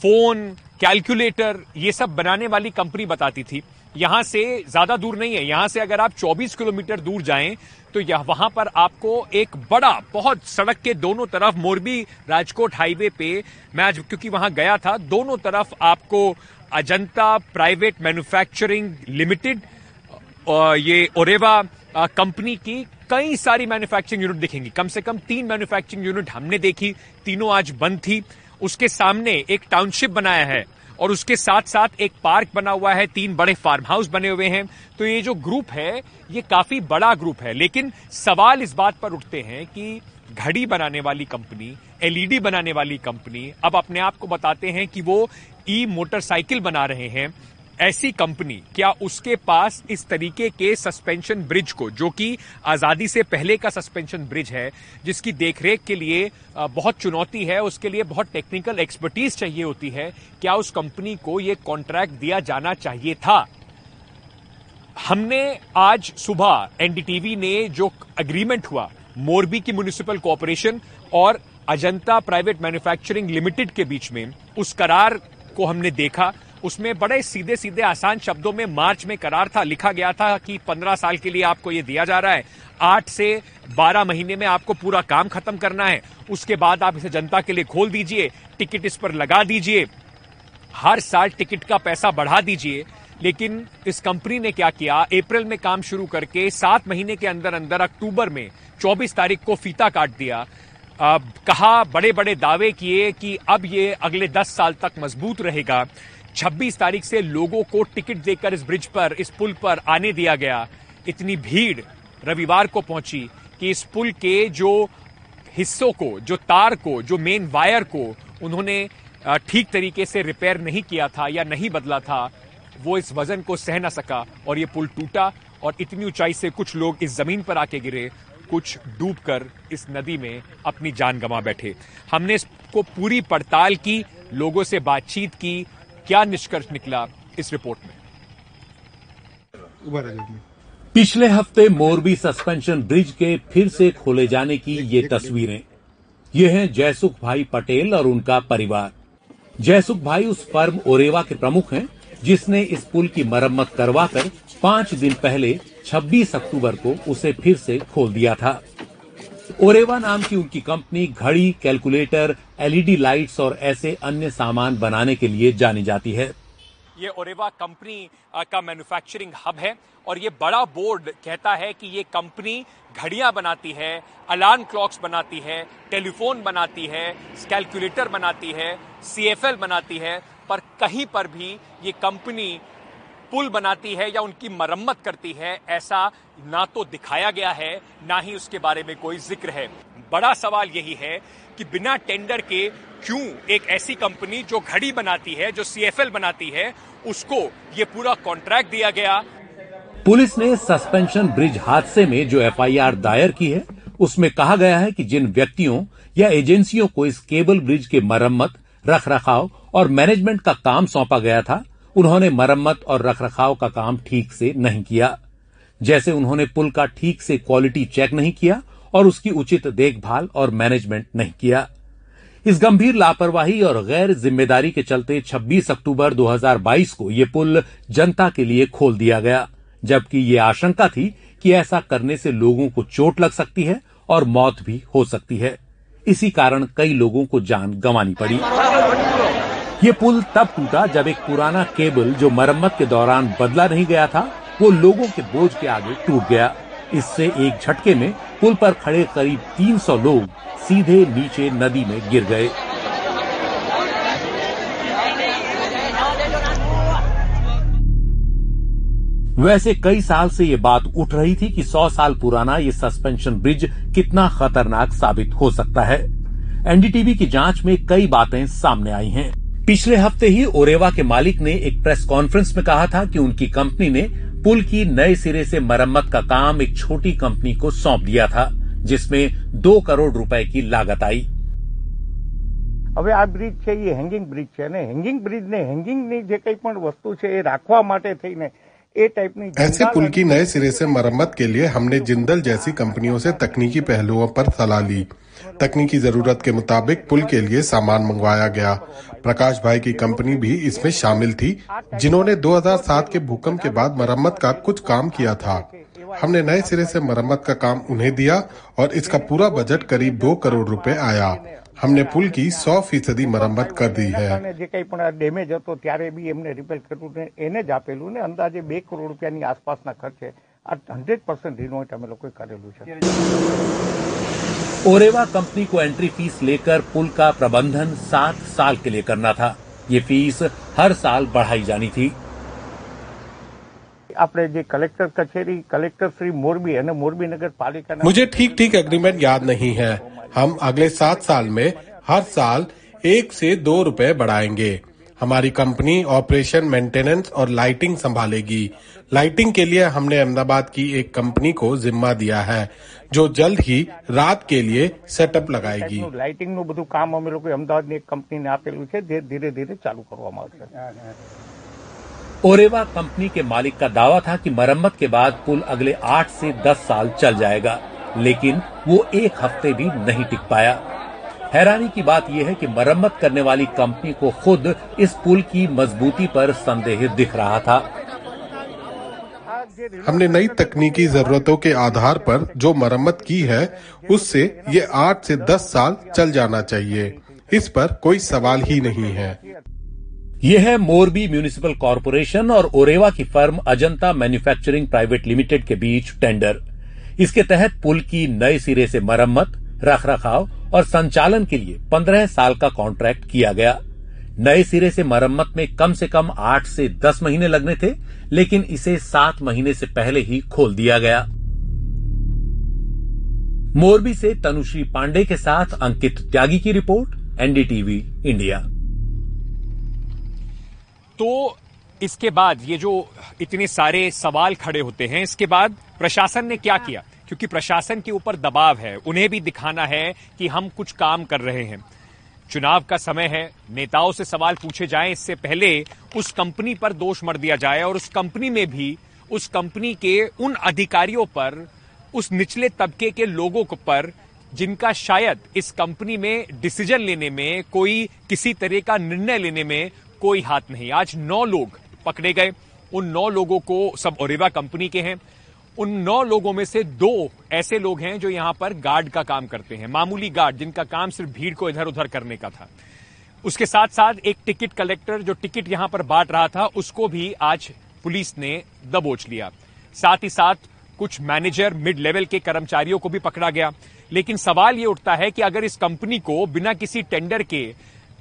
फोन, कैलकुलेटर ये सब बनाने वाली कंपनी बताती थी। यहां से ज्यादा दूर नहीं है, यहां से अगर आप 24 किलोमीटर दूर जाएं तो वहां पर आपको एक बड़ा, बहुत सड़क के दोनों तरफ मोरबी राजकोट हाईवे पे, मैं आज क्योंकि वहां गया था, दोनों तरफ आपको अजंता प्राइवेट मैन्युफैक्चरिंग लिमिटेड, ये ओरेवा कंपनी की कई सारी मैन्युफैक्चरिंग यूनिट दिखेंगी। कम से कम 3 मैन्युफैक्चरिंग यूनिट हमने देखी, तीनों आज बंद थी। उसके सामने एक टाउनशिप बनाया है और उसके साथ साथ एक पार्क बना हुआ है, 3 बड़े फार्म हाउस बने हुए हैं। तो ये जो ग्रुप है ये काफी बड़ा ग्रुप है। लेकिन सवाल इस बात पर उठते हैं कि घड़ी बनाने वाली कंपनी, एलईडी बनाने वाली कंपनी अब अपने आप को बताते हैं कि वो ई मोटरसाइकिल बना रहे हैं। ऐसी कंपनी, क्या उसके पास इस तरीके के सस्पेंशन ब्रिज को, जो कि आजादी से पहले का सस्पेंशन ब्रिज है, जिसकी देखरेख के लिए बहुत चुनौती है, उसके लिए बहुत टेक्निकल एक्सपर्टीज चाहिए होती है, क्या उस कंपनी को ये कॉन्ट्रैक्ट दिया जाना चाहिए था? हमने आज सुबह एनडीटीवी ने जो एग्रीमेंट हुआ मोरबी की म्यूनिसिपल कॉरपोरेशन और अजंता प्राइवेट मैन्युफैक्चरिंग लिमिटेड के बीच में, उस करार को हमने देखा। उसमें बड़े सीधे सीधे आसान शब्दों में मार्च में करार था, लिखा गया था कि 15 साल के लिए आपको ये दिया जा रहा है, 8 से 12 महीने में आपको पूरा काम खत्म करना है, उसके बाद आप इसे जनता के लिए खोल दीजिए, टिकट इस पर लगा दीजिए, हर साल टिकट का पैसा बढ़ा दीजिए। लेकिन इस कंपनी ने क्या किया, अप्रैल में काम शुरू करके 7 महीने के अंदर अंदर अक्टूबर में 24 तारीख को फीता काट दिया। कहा, बड़े बड़े दावे किए कि अब ये अगले 10 साल तक मजबूत रहेगा। 26 तारीख से लोगों को टिकट देकर इस ब्रिज पर, इस पुल पर आने दिया गया। इतनी भीड़ रविवार को पहुंची कि इस पुल के जो हिस्सों को, जो तार को, जो मेन वायर को उन्होंने ठीक तरीके से रिपेयर नहीं किया था या नहीं बदला था, वो इस वजन को सह ना सका और ये पुल टूटा। और इतनी ऊंचाई से कुछ लोग इस जमीन पर आके गिरे, कुछ डूबकर इस नदी में अपनी जान गंवा बैठे। हमने इसको पूरी पड़ताल की, लोगों से बातचीत की। क्या निष्कर्ष निकला इस रिपोर्ट में? पिछले हफ्ते मोरबी सस्पेंशन ब्रिज के फिर से खोले जाने की ये तस्वीरें। ये हैं जयसुख भाई पटेल और उनका परिवार। जयसुख भाई उस फर्म ओरेवा के प्रमुख हैं जिसने इस पुल की मरम्मत करवाकर 5 दिन पहले 26 अक्टूबर को उसे फिर से खोल दिया था। ओरेवा नाम की उनकी कंपनी घड़ी, कैलकुलेटर, एलईडी लाइट्स और ऐसे अन्य सामान बनाने के लिए जानी जाती है। ये ओरेवा कंपनी का मैन्युफैक्चरिंग हब है और ये बड़ा बोर्ड कहता है कि ये कंपनी घड़ियां बनाती है, अलार्म क्लॉक्स बनाती है, टेलीफोन बनाती है, कैलकुलेटर बनाती है, CFL बनाती है, पर कहीं पर भी ये कंपनी पुल बनाती है या उनकी मरम्मत करती है ऐसा ना तो दिखाया गया है, ना ही उसके बारे में कोई जिक्र है। बड़ा सवाल यही है कि बिना टेंडर के क्यों एक ऐसी कंपनी जो घड़ी बनाती है, जो CFL बनाती है, उसको ये पूरा कॉन्ट्रैक्ट दिया गया। पुलिस ने सस्पेंशन ब्रिज हादसे में जो FIR दायर की है उसमें कहा गया है कि जिन व्यक्तियों या एजेंसियों को इस केबल ब्रिज के मरम्मत, रखरखाव और मैनेजमेंट का काम सौंपा गया था उन्होंने मरम्मत और रखरखाव का काम ठीक से नहीं किया। जैसे उन्होंने पुल का ठीक से क्वालिटी चेक नहीं किया और उसकी उचित देखभाल और मैनेजमेंट नहीं किया। इस गंभीर लापरवाही और गैर जिम्मेदारी के चलते 26 अक्टूबर 2022 को ये पुल जनता के लिए खोल दिया गया, जबकि ये आशंका थी कि ऐसा करने से लोगों को चोट लग सकती है और मौत भी हो सकती है। इसी कारण कई लोगों को जान गंवानी पड़ी। ये पुल तब टूटा जब एक पुराना केबल जो मरम्मत के दौरान बदला नहीं गया था वो लोगों के बोझ के आगे टूट गया। इससे एक झटके में पुल पर खड़े करीब 300 लोग सीधे नीचे नदी में गिर गए। वैसे कई साल से ये बात उठ रही थी कि 100 साल पुराना ये सस्पेंशन ब्रिज कितना खतरनाक साबित हो सकता है। एनडीटीवी की जांच में कई बातें सामने आई हैं। पिछले हफ्ते ही ओरेवा के मालिक ने एक प्रेस कॉन्फ्रेंस में कहा था कि उनकी कंपनी ने पुल की नए सिरे से मरम्मत का काम एक छोटी कंपनी को सौंप दिया था, जिसमें 2 करोड़ रुपए की लागत आई। હવે આ બ્રિજ છે એ હેંગિંગ બ્રિજ છે અને હેંગિંગ બ્રિજને હેંગિંગની જે કંઈ પણ વસ્તુ છે એ રાખવા માટે થઈને એ ટાઈપની ऐसे पुल की नए सिरे से मरम्मत के लिए हमने जिंदल जैसी कंपनियों से तकनीकी पहलुओं पर सलाह ली। तकनीकी जरूरत के मुताबिक पुल के लिए सामान मंगवाया गया। प्रकाश भाई की कंपनी भी इसमें शामिल थी, जिन्होंने 2007 के भूकंप के बाद मरम्मत का कुछ काम किया था। हमने नए सिरे से मरम्मत का काम उन्हें दिया और इसका पूरा बजट करीब 2 करोड़ रुपए आया। हमने पुल की 100% मरम्मत कर दी है। जे कई डेमेज हतो त्यारे भी हमने रिपेयर करूं एने ज आपेलू ने अंदाजे 2 करोड़ रुपया नी आसपासना खर्चे 100% रिनोवेट हमें लोगों करेलू छे। ओरेवा कंपनी को एंट्री फीस लेकर पुल का प्रबंधन 7 साल के लिए करना था। ये फीस हर साल बढ़ाई जानी थी। कलेक्टर कचेरी, कलेक्टर श्री मोरबी, मोरबी नगर पालिका, मुझे ठीक एग्रीमेंट याद नहीं है। हम अगले 7 साल में हर साल 1 से 2 रुपए बढ़ाएंगे। हमारी कंपनी ऑपरेशन, मेंटेनेंस और लाइटिंग संभालेगी। लाइटिंग के लिए हमने अहमदाबाद की एक कंपनी को जिम्मा दिया है, जो जल्द ही रात के लिए सेटअप लगाएगी। लाइटिंग नो बधु काम अमे लोको अहमदाबाद नी एक कंपनी ने आपेलू छे, जे धीरे-धीरे चालू करवामां आवशे। ओरेवा कंपनी के मालिक का दावा था कि मरम्मत के बाद पुल अगले 8 से 10 साल चल जाएगा, लेकिन वो 1 हफ्ते भी नहीं टिक पाया। हैरानी की बात यह है कि मरम्मत करने वाली कंपनी को खुद इस पुल की मजबूती पर संदेह दिख रहा था। हमने नई तकनीकी जरूरतों के आधार पर जो मरम्मत की है, उससे ये 8 से 10 साल चल जाना चाहिए। इस पर कोई सवाल ही नहीं है। यह है मोरबी म्यूनिसिपल कॉरपोरेशन और ओरेवा की firm अजंता manufacturing private limited के बीच टेंडर। इसके तहत पुल की नए सिरे से मरम्मत, रखरखाव और संचालन के लिए 15 साल का कॉन्ट्रैक्ट किया गया। नए सिरे से मरम्मत में कम से कम 8 से 10 महीने लगने थे, लेकिन इसे 7 महीने से पहले ही खोल दिया गया। मोरबी से तनुश्री पांडे के साथ अंकित त्यागी की रिपोर्ट, एनडीटीवी इंडिया। तो इसके बाद ये जो इतने सारे सवाल खड़े होते हैं, इसके बाद प्रशासन ने क्या किया, क्योंकि प्रशासन के ऊपर दबाव है, उन्हें भी दिखाना है कि हम कुछ काम कर रहे हैं। चुनाव का समय है, नेताओं से सवाल पूछे जाएं, इससे पहले उस कंपनी पर दोष मढ़ दिया जाए और उस कंपनी में भी उस कंपनी के उन अधिकारियों पर, उस निचले तबके के लोगों पर, जिनका शायद इस कंपनी में डिसीजन लेने में, कोई किसी तरह का निर्णय लेने में कोई हाथ नहीं। आज 9 लोग पकड़े गए। उन 9 लोगों को, सब ओरेवा कंपनी के हैं, उन 9 लोगों में से 2 ऐसे लोग हैं जो यहां पर गार्ड का काम करते हैं, मामूली गार्ड, जिनका काम सिर्फ भीड़ को इधर उधर करने का था। उसके साथ साथ एक टिकट कलेक्टर जो टिकट यहां पर बांट रहा था, उसको भी आज पुलिस ने दबोच लिया। साथ ही साथ कुछ मैनेजर, मिड लेवल के कर्मचारियों को भी पकड़ा गया। लेकिन सवाल ये उठता है कि अगर इस कंपनी को बिना किसी टेंडर के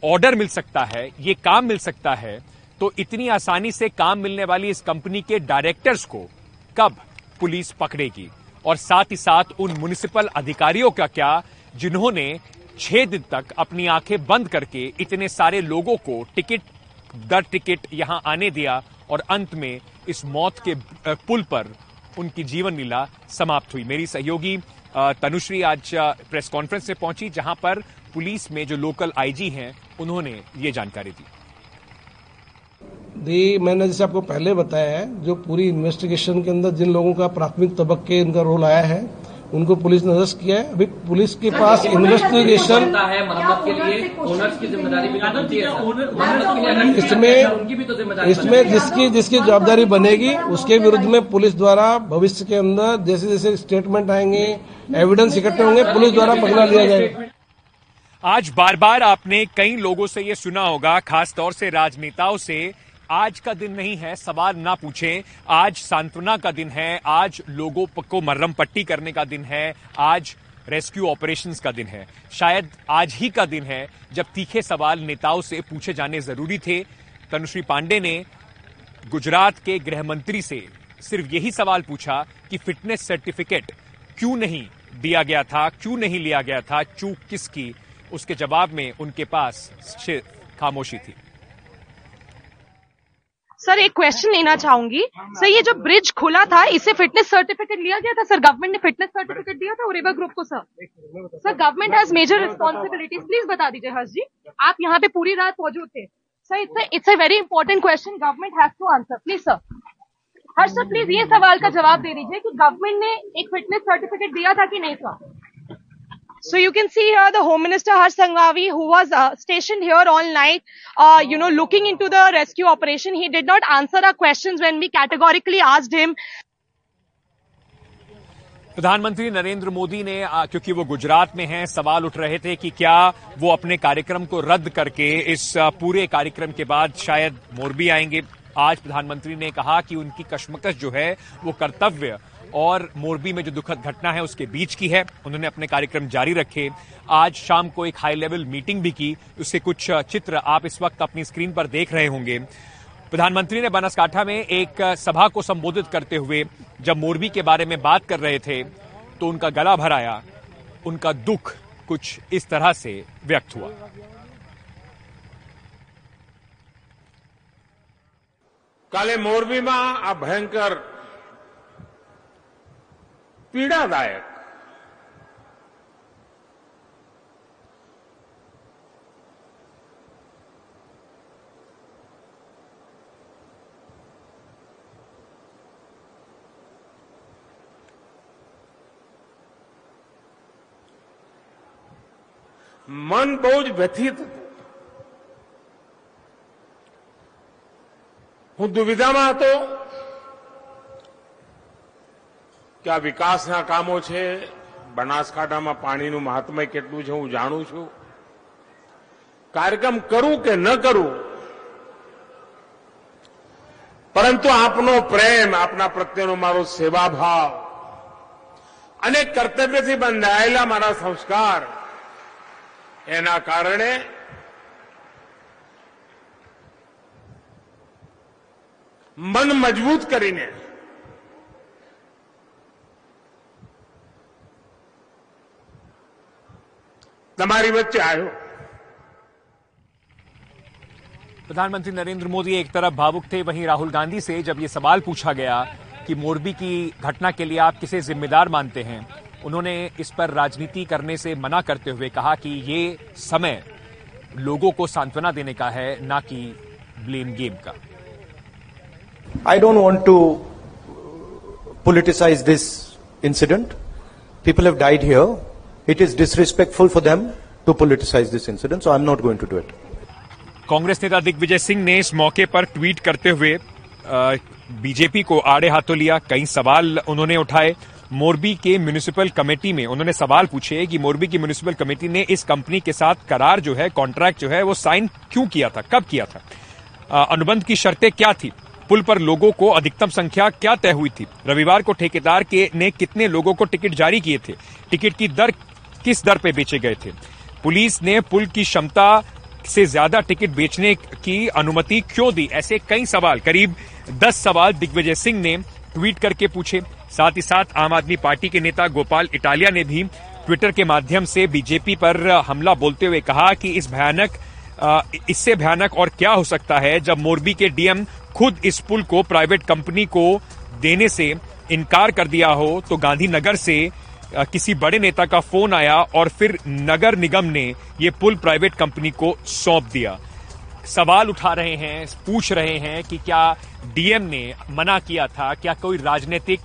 ऑर्डर मिल सकता है, ये काम मिल सकता है, तो इतनी आसानी से काम मिलने वाली इस कंपनी के डायरेक्टर्स को कब पुलिस पकड़ेगी, और साथ ही साथ उन म्युनिसिपल अधिकारियों का क्या, जिन्होंने 6 दिन तक अपनी आंखें बंद करके इतने सारे लोगों को टिकट दर टिकट यहां आने दिया और अंत में इस मौत के पुल पर उनकी जीवन लीला समाप्त हुई। मेरी सहयोगी तनुश्री आज प्रेस कॉन्फ्रेंस में पहुंची, जहां पर पुलिस में जो लोकल आईजी हैं, उन्होंने ये जानकारी दी। मैंने जैसे आपको पहले बताया है, जो पूरी इन्वेस्टिगेशन के अंदर जिन लोगों का प्राथमिक तबके इनका रोल आया है, उनको पुलिस ने अरेस्ट किया है। अभी पुलिस के पास इन्वेस्टिगेशन इसमें जिसकी जवाबदारी बनेगी, उसके विरुद्ध में पुलिस द्वारा भविष्य के अंदर जैसे जैसे स्टेटमेंट आएंगे, एविडेंस इकट्ठे होंगे, पुलिस द्वारा पकड़ा लिया जाएगा। आज बार बार आपने कई लोगों से ये सुना होगा, खासतौर से राजनेताओं से, आज का दिन नहीं है, सवाल ना पूछें, आज सांत्वना का दिन है, आज लोगों को मरहम पट्टी करने का दिन है, आज रेस्क्यू ऑपरेशंस का दिन है। शायद आज ही का दिन है जब तीखे सवाल नेताओं से पूछे जाने जरूरी थे। तनुश्री पांडे ने गुजरात के गृह मंत्री से सिर्फ यही सवाल पूछा कि फिटनेस सर्टिफिकेट क्यों नहीं दिया गया था, क्यों नहीं लिया गया था, चूक किसकी। उसके जवाब में उनके पास खामोशी थी। सर, एक क्वेश्चन लेना चाहूंगी। सर, ये जो ब्रिज खुला था, इसे फिटनेस सर्टिफिकेट लिया गया था? सर, गवर्नमेंट ने फिटनेस सर्टिफिकेट दिया था ओरेवा ग्रुप को? Sir, government has major responsibilities, please बता दीजिए। हर्ष जी, आप यहाँ पे पूरी रात मौजूद थे। Sir, it's a very important question, government has to answer, please. Sir Harsh sir, please ये सवाल का जवाब दे दीजिए कि गवर्नमेंट ने एक फिटनेस सर्टिफिकेट दिया था कि नहीं था? So you can see here the Home Minister Harsh Sanghavi, who was stationed here all night, looking into the rescue operation. He did not answer our questions when we categorically asked him. प्रधानमंत्री नरेंद्र मोदी ने, क्योंकि वो गुजरात में हैं, सवाल उठ रहे थे कि क्या वो अपने कार्यक्रम को रद्द करके इस पूरे कार्यक्रम के बाद शायद मोरबी आएंगे। आज प्रधानमंत्री ने कहा कि उनकी कश्मकश जो है वो कर्तव्य और मोरबी में जो दुखद घटना है उसके बीच की है। उन्होंने अपने कार्यक्रम जारी रखे। आज शाम को एक हाई लेवल मीटिंग भी की, उसके कुछ चित्र आप इस वक्त अपनी स्क्रीन पर देख रहे होंगे। प्रधानमंत्री ने बनासकाठा में एक सभा को संबोधित करते हुए जब मोरबी के बारे में बात कर रहे थे तो उनका गला भर आया। उनका दुख कुछ इस तरह से व्यक्त हुआ। काले मोरबी में आ भयंकर पीड़ादायक मन बहुत व्यथित हूँ। दुविधा में तो क्या विकासના કામો છે, બનાસકાંઠામાં પાણીનું મહાત્મ્ય કેટલું છે હું જાણું છું। કાર્યક્રમ કરું કે ન કરું, પરંતુ આપનો પ્રેમ, આપના પ્રત્યેનો મારો સેવાભાવ અને કર્તવ્યથી બંધાયેલા મારા સંસ્કાર, એના કારણે મન મજબૂત કરીને प्रधानमंत्री नरेंद्र मोदी एक तरफ भावुक थे, वहीं राहुल गांधी से जब ये सवाल पूछा गया कि मोरबी की घटना के लिए आप किसे जिम्मेदार मानते हैं, उन्होंने इस पर राजनीति करने से मना करते हुए कहा कि ये समय लोगों को सांत्वना देने का है, ना कि ब्लेम गेम का। I don't want to politicise this incident. People have died here. It is disrespectful for them to politicize this incident, so I'm not going to do it. Congress नेता दिग्विजय सिंह ने इस मौके पर ट्वीट करते हुए बीजेपी को आड़े हाथों लिया। कई सवाल उन्होंने उठाए। मोरबी के म्यूनिसिपल कमेटी में उन्होंने सवाल पूछे कि मोरबी की म्यूनिसिपल कमेटी ने इस कंपनी के साथ करार जो है, कॉन्ट्रैक्ट जो है, वो साइन क्यों किया था, कब किया था, अनुबंध की शर्तें क्या थी, पुल पर लोगों को अधिकतम संख्या क्या तय हुई थी, रविवार को ठेकेदार के ने कितने लोगों को टिकट जारी किए थे, टिकट की दर किस दर पे बेचे गए थे, पुलिस ने पुल की क्षमता से ज्यादा टिकट बेचने की अनुमति क्यों दी। ऐसे कई सवाल, करीब 10 सवाल दिग्विजय सिंह ने ट्वीट करके पूछे। साथ ही साथ आम आदमी पार्टी के नेता गोपाल इटालिया ने भी ट्विटर के माध्यम से बीजेपी पर हमला बोलते हुए कहा कि इससे भयानक और क्या हो सकता है जब मोरबी के डीएम खुद इस पुल को प्राइवेट कंपनी को देने से इनकार कर दिया हो, तो गांधीनगर से किसी बड़े नेता का फोन आया और फिर नगर निगम ने ये पुल प्राइवेट कंपनी को सौंप दिया। सवाल उठा रहे हैं, पूछ रहे हैं कि क्या डीएम ने मना किया था, क्या कोई राजनीतिक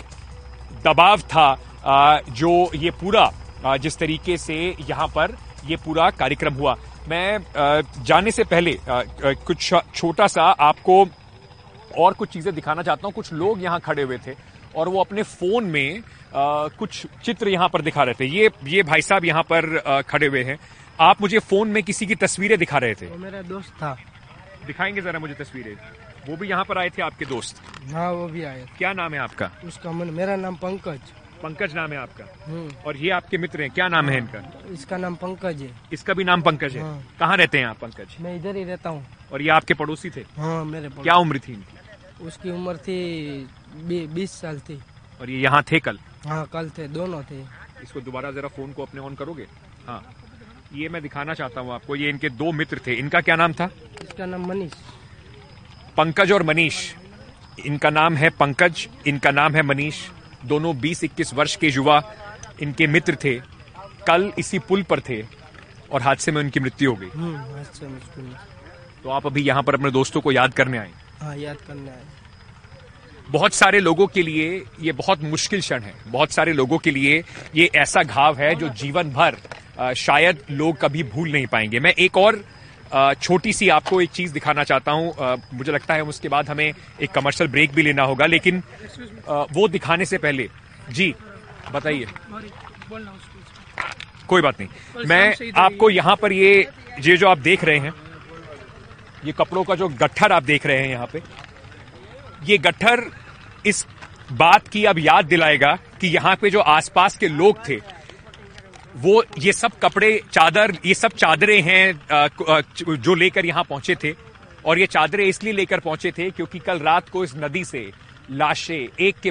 दबाव था जो ये पूरा, जिस तरीके से यहाँ पर ये पूरा कार्यक्रम हुआ। मैं जाने से पहले कुछ छोटा सा आपको और कुछ चीजें दिखाना चाहता हूँ। कुछ लोग यहाँ खड़े हुए थे और वो अपने फोन में कुछ चित्र यहाँ पर दिखा रहे थे। ये भाई साहब यहाँ पर खड़े हुए हैं। आप मुझे फोन में किसी की तस्वीरें दिखा रहे थे। वो मेरा दोस्त था। दिखाएंगे जरा मुझे तस्वीरें। वो भी यहाँ पर आए थे आपके दोस्त? हाँ, वो भी आए। क्या नाम है आपका? उसका मेरा नाम पंकज। पंकज नाम है आपका, और ये आपके मित्र हैं, क्या नाम है इनका? इसका नाम पंकज है। इसका भी नाम पंकज है। कहाँ रहते हैं आप पंकज? मैं इधर ही रहता हूँ। और ये आपके पड़ोसी थे? हाँ, मेरे। क्या उम्र थी इनकी? उसकी उम्र थी 20 साल थी। और ये यहाँ थे कल? हाँ कल थे, दोनों थे। इसको दोबारा जरा फोन को अपने ऑन करोगे? हाँ, ये मैं दिखाना चाहता हूँ आपको। ये इनके दो मित्र थे। इनका क्या नाम था? इसका नाम मनीष। पंकज और मनीष, इनका नाम है पंकज, इनका नाम है मनीष। दोनों 20-21 वर्ष के युवा इनके मित्र थे। कल इसी पुल पर थे और हादसे में उनकी मृत्यु हो गई। तो आप अभी यहाँ पर अपने दोस्तों को याद करने आए? हाँ, याद करने आए। बहुत सारे लोगों के लिए ये बहुत मुश्किल क्षण है। बहुत सारे लोगों के लिए ये ऐसा घाव है जो जीवन भर शायद लोग कभी भूल नहीं पाएंगे। मैं एक और छोटी सी आपको एक चीज दिखाना चाहता हूं। मुझे लगता है उसके बाद हमें एक कमर्शियल ब्रेक भी लेना होगा, लेकिन वो दिखाने से पहले जी बताइए। कोई बात नहीं, मैं आपको यहाँ पर ये जो आप देख रहे हैं, ये कपड़ों का जो गट्ठर आप देख रहे हैं यहाँ पे, ये गट्ठर इस बात की अब याद दिलाएगा कि यहाँ पे जो आसपास के लोग थे वो ये सब कपड़े, चादर, ये सब चादरें हैं जो लेकर यहाँ पहुंचे थे। और ये चादरें इसलिए लेकर पहुंचे थे क्योंकि कल रात को इस नदी से लाशें एक के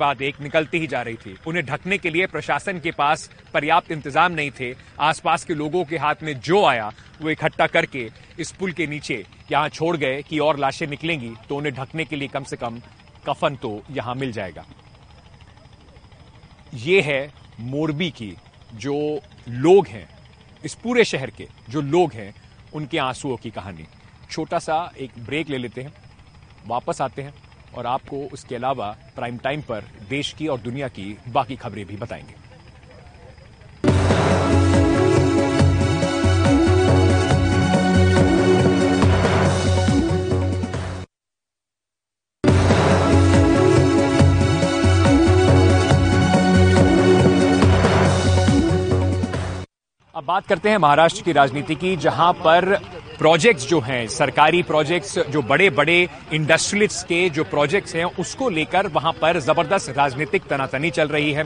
बाद एक निकलती ही जा रही थी। उन्हें ढकने के लिए प्रशासन के पास पर्याप्त इंतजाम नहीं थे। आसपास के लोगों के हाथ में जो आया वो इकट्ठा करके इस पुल के नीचे यहाँ छोड़ गए कि और लाशें निकलेंगी तो उन्हें ढकने के लिए कम से कम कफन तो यहाँ मिल जाएगा। ये है मोरबी की जो लोग हैं, इस पूरे शहर के जो लोग हैं, उनके आंसुओं की कहानी। छोटा सा एक ब्रेक ले लेते हैं, वापस आते हैं और आपको उसके अलावा प्राइम टाइम पर देश की और दुनिया की बाकी खबरें भी बताएंगे। अब बात करते हैं महाराष्ट्र की राजनीति की, जहां पर प्रोजेक्ट्स जो हैं, सरकारी प्रोजेक्ट्स, जो बड़े बड़े इंडस्ट्रियलिस्ट्स के जो प्रोजेक्ट्स हैं, उसको लेकर वहां पर जबरदस्त राजनीतिक तनातनी चल रही है।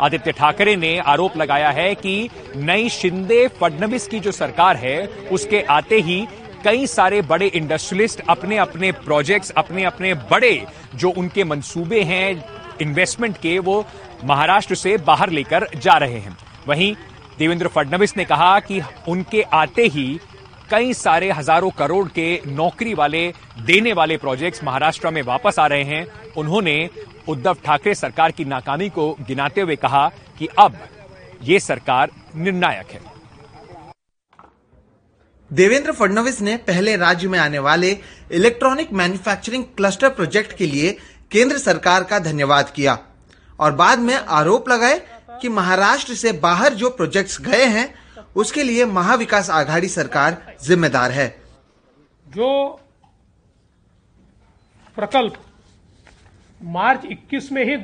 आदित्य ठाकरे ने आरोप लगाया है कि नई शिंदे फडणवीस की जो सरकार है उसके आते ही कई सारे बड़े इंडस्ट्रियलिस्ट अपने अपने प्रोजेक्ट्स, अपने अपने बड़े जो उनके मंसूबे हैं इन्वेस्टमेंट के, वो महाराष्ट्र से बाहर लेकर जा रहे हैं। वहीं देवेंद्र फडणवीस ने कहा कि उनके आते ही कई सारे हजारों करोड़ के नौकरी वाले देने वाले प्रोजेक्ट्स महाराष्ट्र में वापस आ रहे हैं। उन्होंने उद्धव ठाकरे सरकार की नाकामी को गिनाते हुए कहा कि अब ये सरकार निर्णायक है। देवेंद्र फडणवीस ने पहले राज्य में आने वाले इलेक्ट्रॉनिक मैन्युफैक्चरिंग क्लस्टर प्रोजेक्ट के लिए केंद्र सरकार का धन्यवाद किया और बाद में आरोप लगाए कि महाराष्ट्र से बाहर जो प्रोजेक्ट्स गए हैं उसके लिए महाविकास आघाड़ी सरकार जिम्मेदार है। जो प्रकल्प मार्च 21 में ही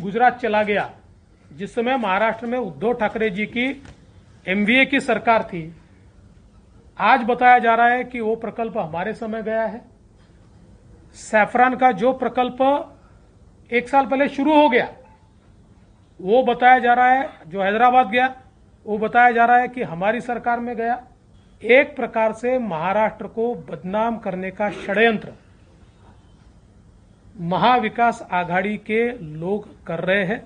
गुजरात चला गया, जिस समय महाराष्ट्र में उद्धव ठाकरे जी की एमवीए की सरकार थी, आज बताया जा रहा है कि वो प्रकल्प हमारे समय गया है। सैफरान का जो प्रकल्प 1 साल पहले शुरू हो गया वो बताया जा रहा है, जो हैदराबाद गया वो बताया जा रहा है कि हमारी सरकार में गया। एक प्रकार से महाराष्ट्र को बदनाम करने का षड्यंत्र महाविकास आघाड़ी के लोग कर रहे हैं।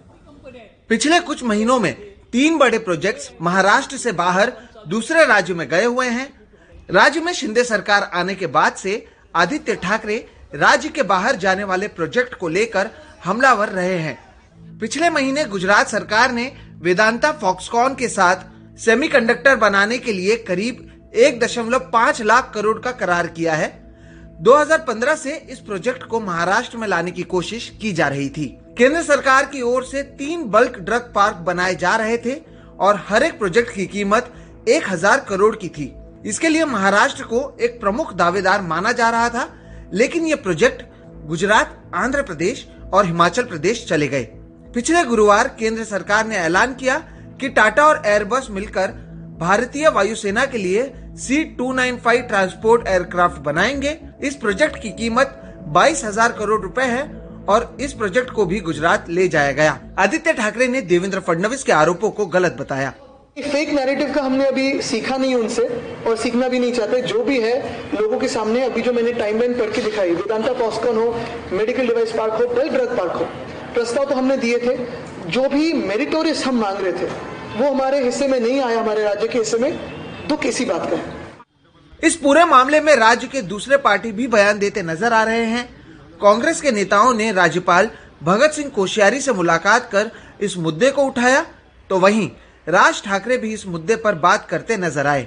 पिछले कुछ महीनों में 3 बड़े प्रोजेक्ट्स महाराष्ट्र से बाहर दूसरे राज्य में गए हुए हैं। राज्य में शिंदे सरकार आने के बाद से आदित्य ठाकरे राज्य के बाहर जाने वाले प्रोजेक्ट को लेकर हमलावर रहे हैं। पिछले महीने गुजरात सरकार ने वेदांता फॉक्सकॉन के साथ सेमीकंडक्टर बनाने के लिए करीब 1.5 लाख करोड़ का करार किया है। 2015 से इस प्रोजेक्ट को महाराष्ट्र में लाने की कोशिश की जा रही थी। केंद्र सरकार की ओर से 3 बल्क ड्रग पार्क बनाए जा रहे थे और हर एक प्रोजेक्ट की कीमत 1000 करोड़ की थी। इसके लिए महाराष्ट्र को एक प्रमुख दावेदार माना जा रहा था, लेकिन ये प्रोजेक्ट गुजरात, आंध्र प्रदेश और हिमाचल प्रदेश चले गए। पिछले गुरुवार केंद्र सरकार ने ऐलान किया कि टाटा और एयरबस मिलकर भारतीय वायुसेना के लिए C-295 ट्रांसपोर्ट एयरक्राफ्ट बनाएंगे। इस प्रोजेक्ट की कीमत 22,000 करोड़ रुपए है और इस प्रोजेक्ट को भी गुजरात ले जाया गया। आदित्य ठाकरे ने देवेंद्र फडणवीस के आरोपों को गलत बताया। फेक नैरेटिव का हमने अभी सीखा नहीं उनसे और सीखना भी नहीं चाहते। जो भी है लोगों के सामने अभी जो मैंने टाइम लाइन पढ़ के दिखाई, वेदांता फॉक्सकॉन हो, मेडिकल डिवाइस पार्क हो, बेल ड्रग पार्क हो, प्रस्ताव तो हमने दिए थे। जो भी मेरिटोरियस हम मांग रहे थे वो हमारे हिस्से में नहीं आया, हमारे राज्य के हिस्से में। दुख इसी बात का है। इस पूरे मामले में राज्य के दूसरे पार्टी भी बयान देते नजर आ रहे हैं। कांग्रेस के नेताओं ने राज्यपाल भगत सिंह कोश्यारी से मुलाकात कर इस मुद्दे को उठाया, तो वहीं राज ठाकरे भी इस मुद्दे पर बात करते नजर आए।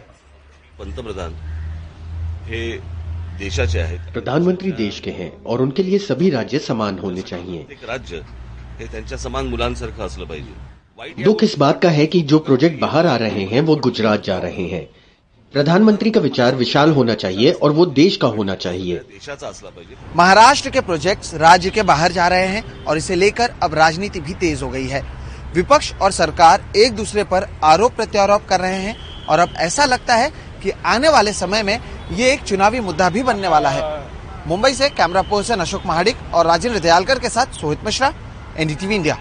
पंतप्रधान हे देशाचे आहेत, प्रधानमंत्री देश के हैं और उनके लिए सभी राज्य समान होने चाहिए। राज्य हे त्यांच्या समान मुलांसारखं असलं पाहिजे। दुख इस बात का है कि जो प्रोजेक्ट बाहर आ रहे हैं वो गुजरात जा रहे हैं। प्रधानमंत्री का विचार विशाल होना चाहिए और वो देश का होना चाहिए। महाराष्ट्र के प्रोजेक्ट्स राज्य के बाहर जा रहे हैं और इसे लेकर अब राजनीति भी तेज हो गई है। विपक्ष और सरकार एक दूसरे पर आरोप प्रत्यारोप कर रहे हैं और अब ऐसा लगता है कि आने वाले समय में ये एक चुनावी मुद्दा भी बनने वाला है। मुंबई से कैमरा पर्सन अशोक महाडिक और राजीव दयालकर के साथ सोहित मिश्रा, एनडीटीवी इंडिया।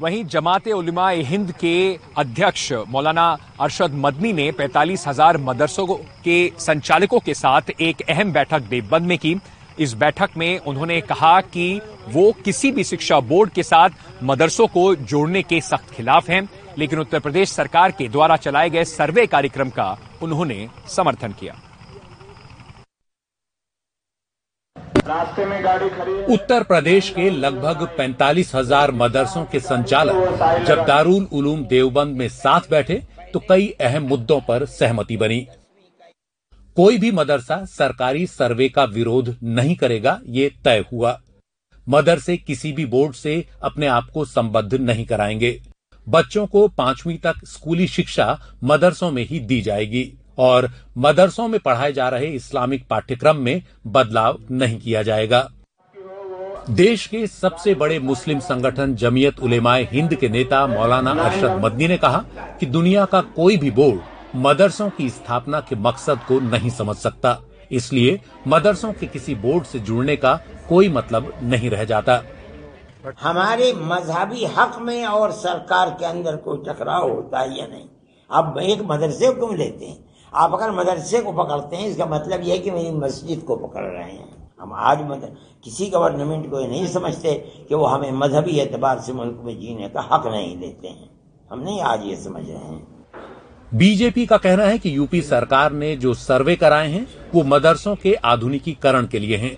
वहीं जमात-ए-उलमा-ए-हिंद के अध्यक्ष मौलाना अरशद मदनी ने 45,000 मदरसों के संचालकों के साथ एक अहम बैठक देवबंद में की। इस बैठक में उन्होंने कहा कि वो किसी भी शिक्षा बोर्ड के साथ मदरसों को जोड़ने के सख्त खिलाफ हैं, लेकिन उत्तर प्रदेश सरकार के द्वारा चलाए गए सर्वे कार्यक्रम का उन्होंने समर्थन किया। रास्ते में गाड़ी खड़ी। उत्तर प्रदेश के लगभग 45,000 मदरसों के संचालक जब दारुल उलूम देवबंद में साथ बैठे तो कई अहम मुद्दों पर सहमति बनी। कोई भी मदरसा सरकारी सर्वे का विरोध नहीं करेगा, ये तय हुआ। मदरसे किसी भी बोर्ड से अपने आप को संबद्ध नहीं कराएंगे। बच्चों को 5वीं तक स्कूली शिक्षा मदरसों में ही दी जाएगी और मदरसों में पढ़ाए जा रहे इस्लामिक पाठ्यक्रम में बदलाव नहीं किया जाएगा। देश के सबसे बड़े मुस्लिम संगठन जमीयत उलेमाए हिंद के नेता मौलाना अरशद मदनी ने कहा कि दुनिया का कोई भी बोर्ड मदरसों की स्थापना के मकसद को नहीं समझ सकता, इसलिए मदरसों के किसी बोर्ड से जुड़ने का कोई मतलब नहीं रह जाता। हमारे मजहबी हक में और सरकार के अंदर कोई टकराव होता है या नहीं? आप एक मदरसे क्यों लेते हैं? आप अगर मदरसे को पकड़ते हैं इसका मतलब यह है कि मेरी मस्जिद को पकड़ रहे हैं। हम आज किसी गवर्नमेंट को ये नहीं समझते कि वो हमें मजहबी एतबार से मुल्क में जीने का हक नहीं देते हैं। हम नहीं आज ये समझ रहे हैं। बीजेपी का कहना है कि यूपी सरकार ने जो सर्वे कराए हैं वो मदरसों के आधुनिकीकरण के लिए हैं।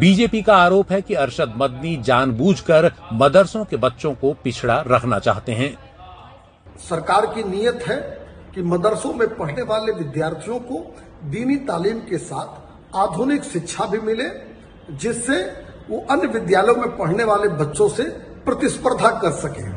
बीजेपी का आरोप है कि अरशद मदनी जानबूझकर मदरसों के बच्चों को पिछड़ा रखना चाहते हैं। सरकार की नीयत है कि मदरसों में पढ़ने वाले विद्यार्थियों को दीनी तालीम के साथ आधुनिक शिक्षा भी मिले, जिससे वो अन्य विद्यालयों में पढ़ने वाले बच्चों से प्रतिस्पर्धा कर सके।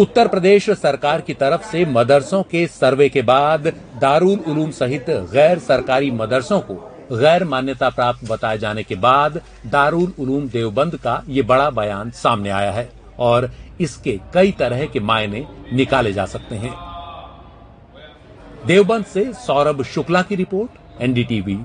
उत्तर प्रदेश सरकार की तरफ से मदरसों के सर्वे के बाद दारुल उलूम सहित गैर सरकारी मदरसों को गैर मान्यता प्राप्त बताए जाने के बाद दारुल उलूम देवबंद का ये बड़ा बयान सामने आया है और इसके कई तरह के मायने निकाले जा सकते हैं। देवबंद से सौरभ शुक्ला की रिपोर्ट, एनडीटीवी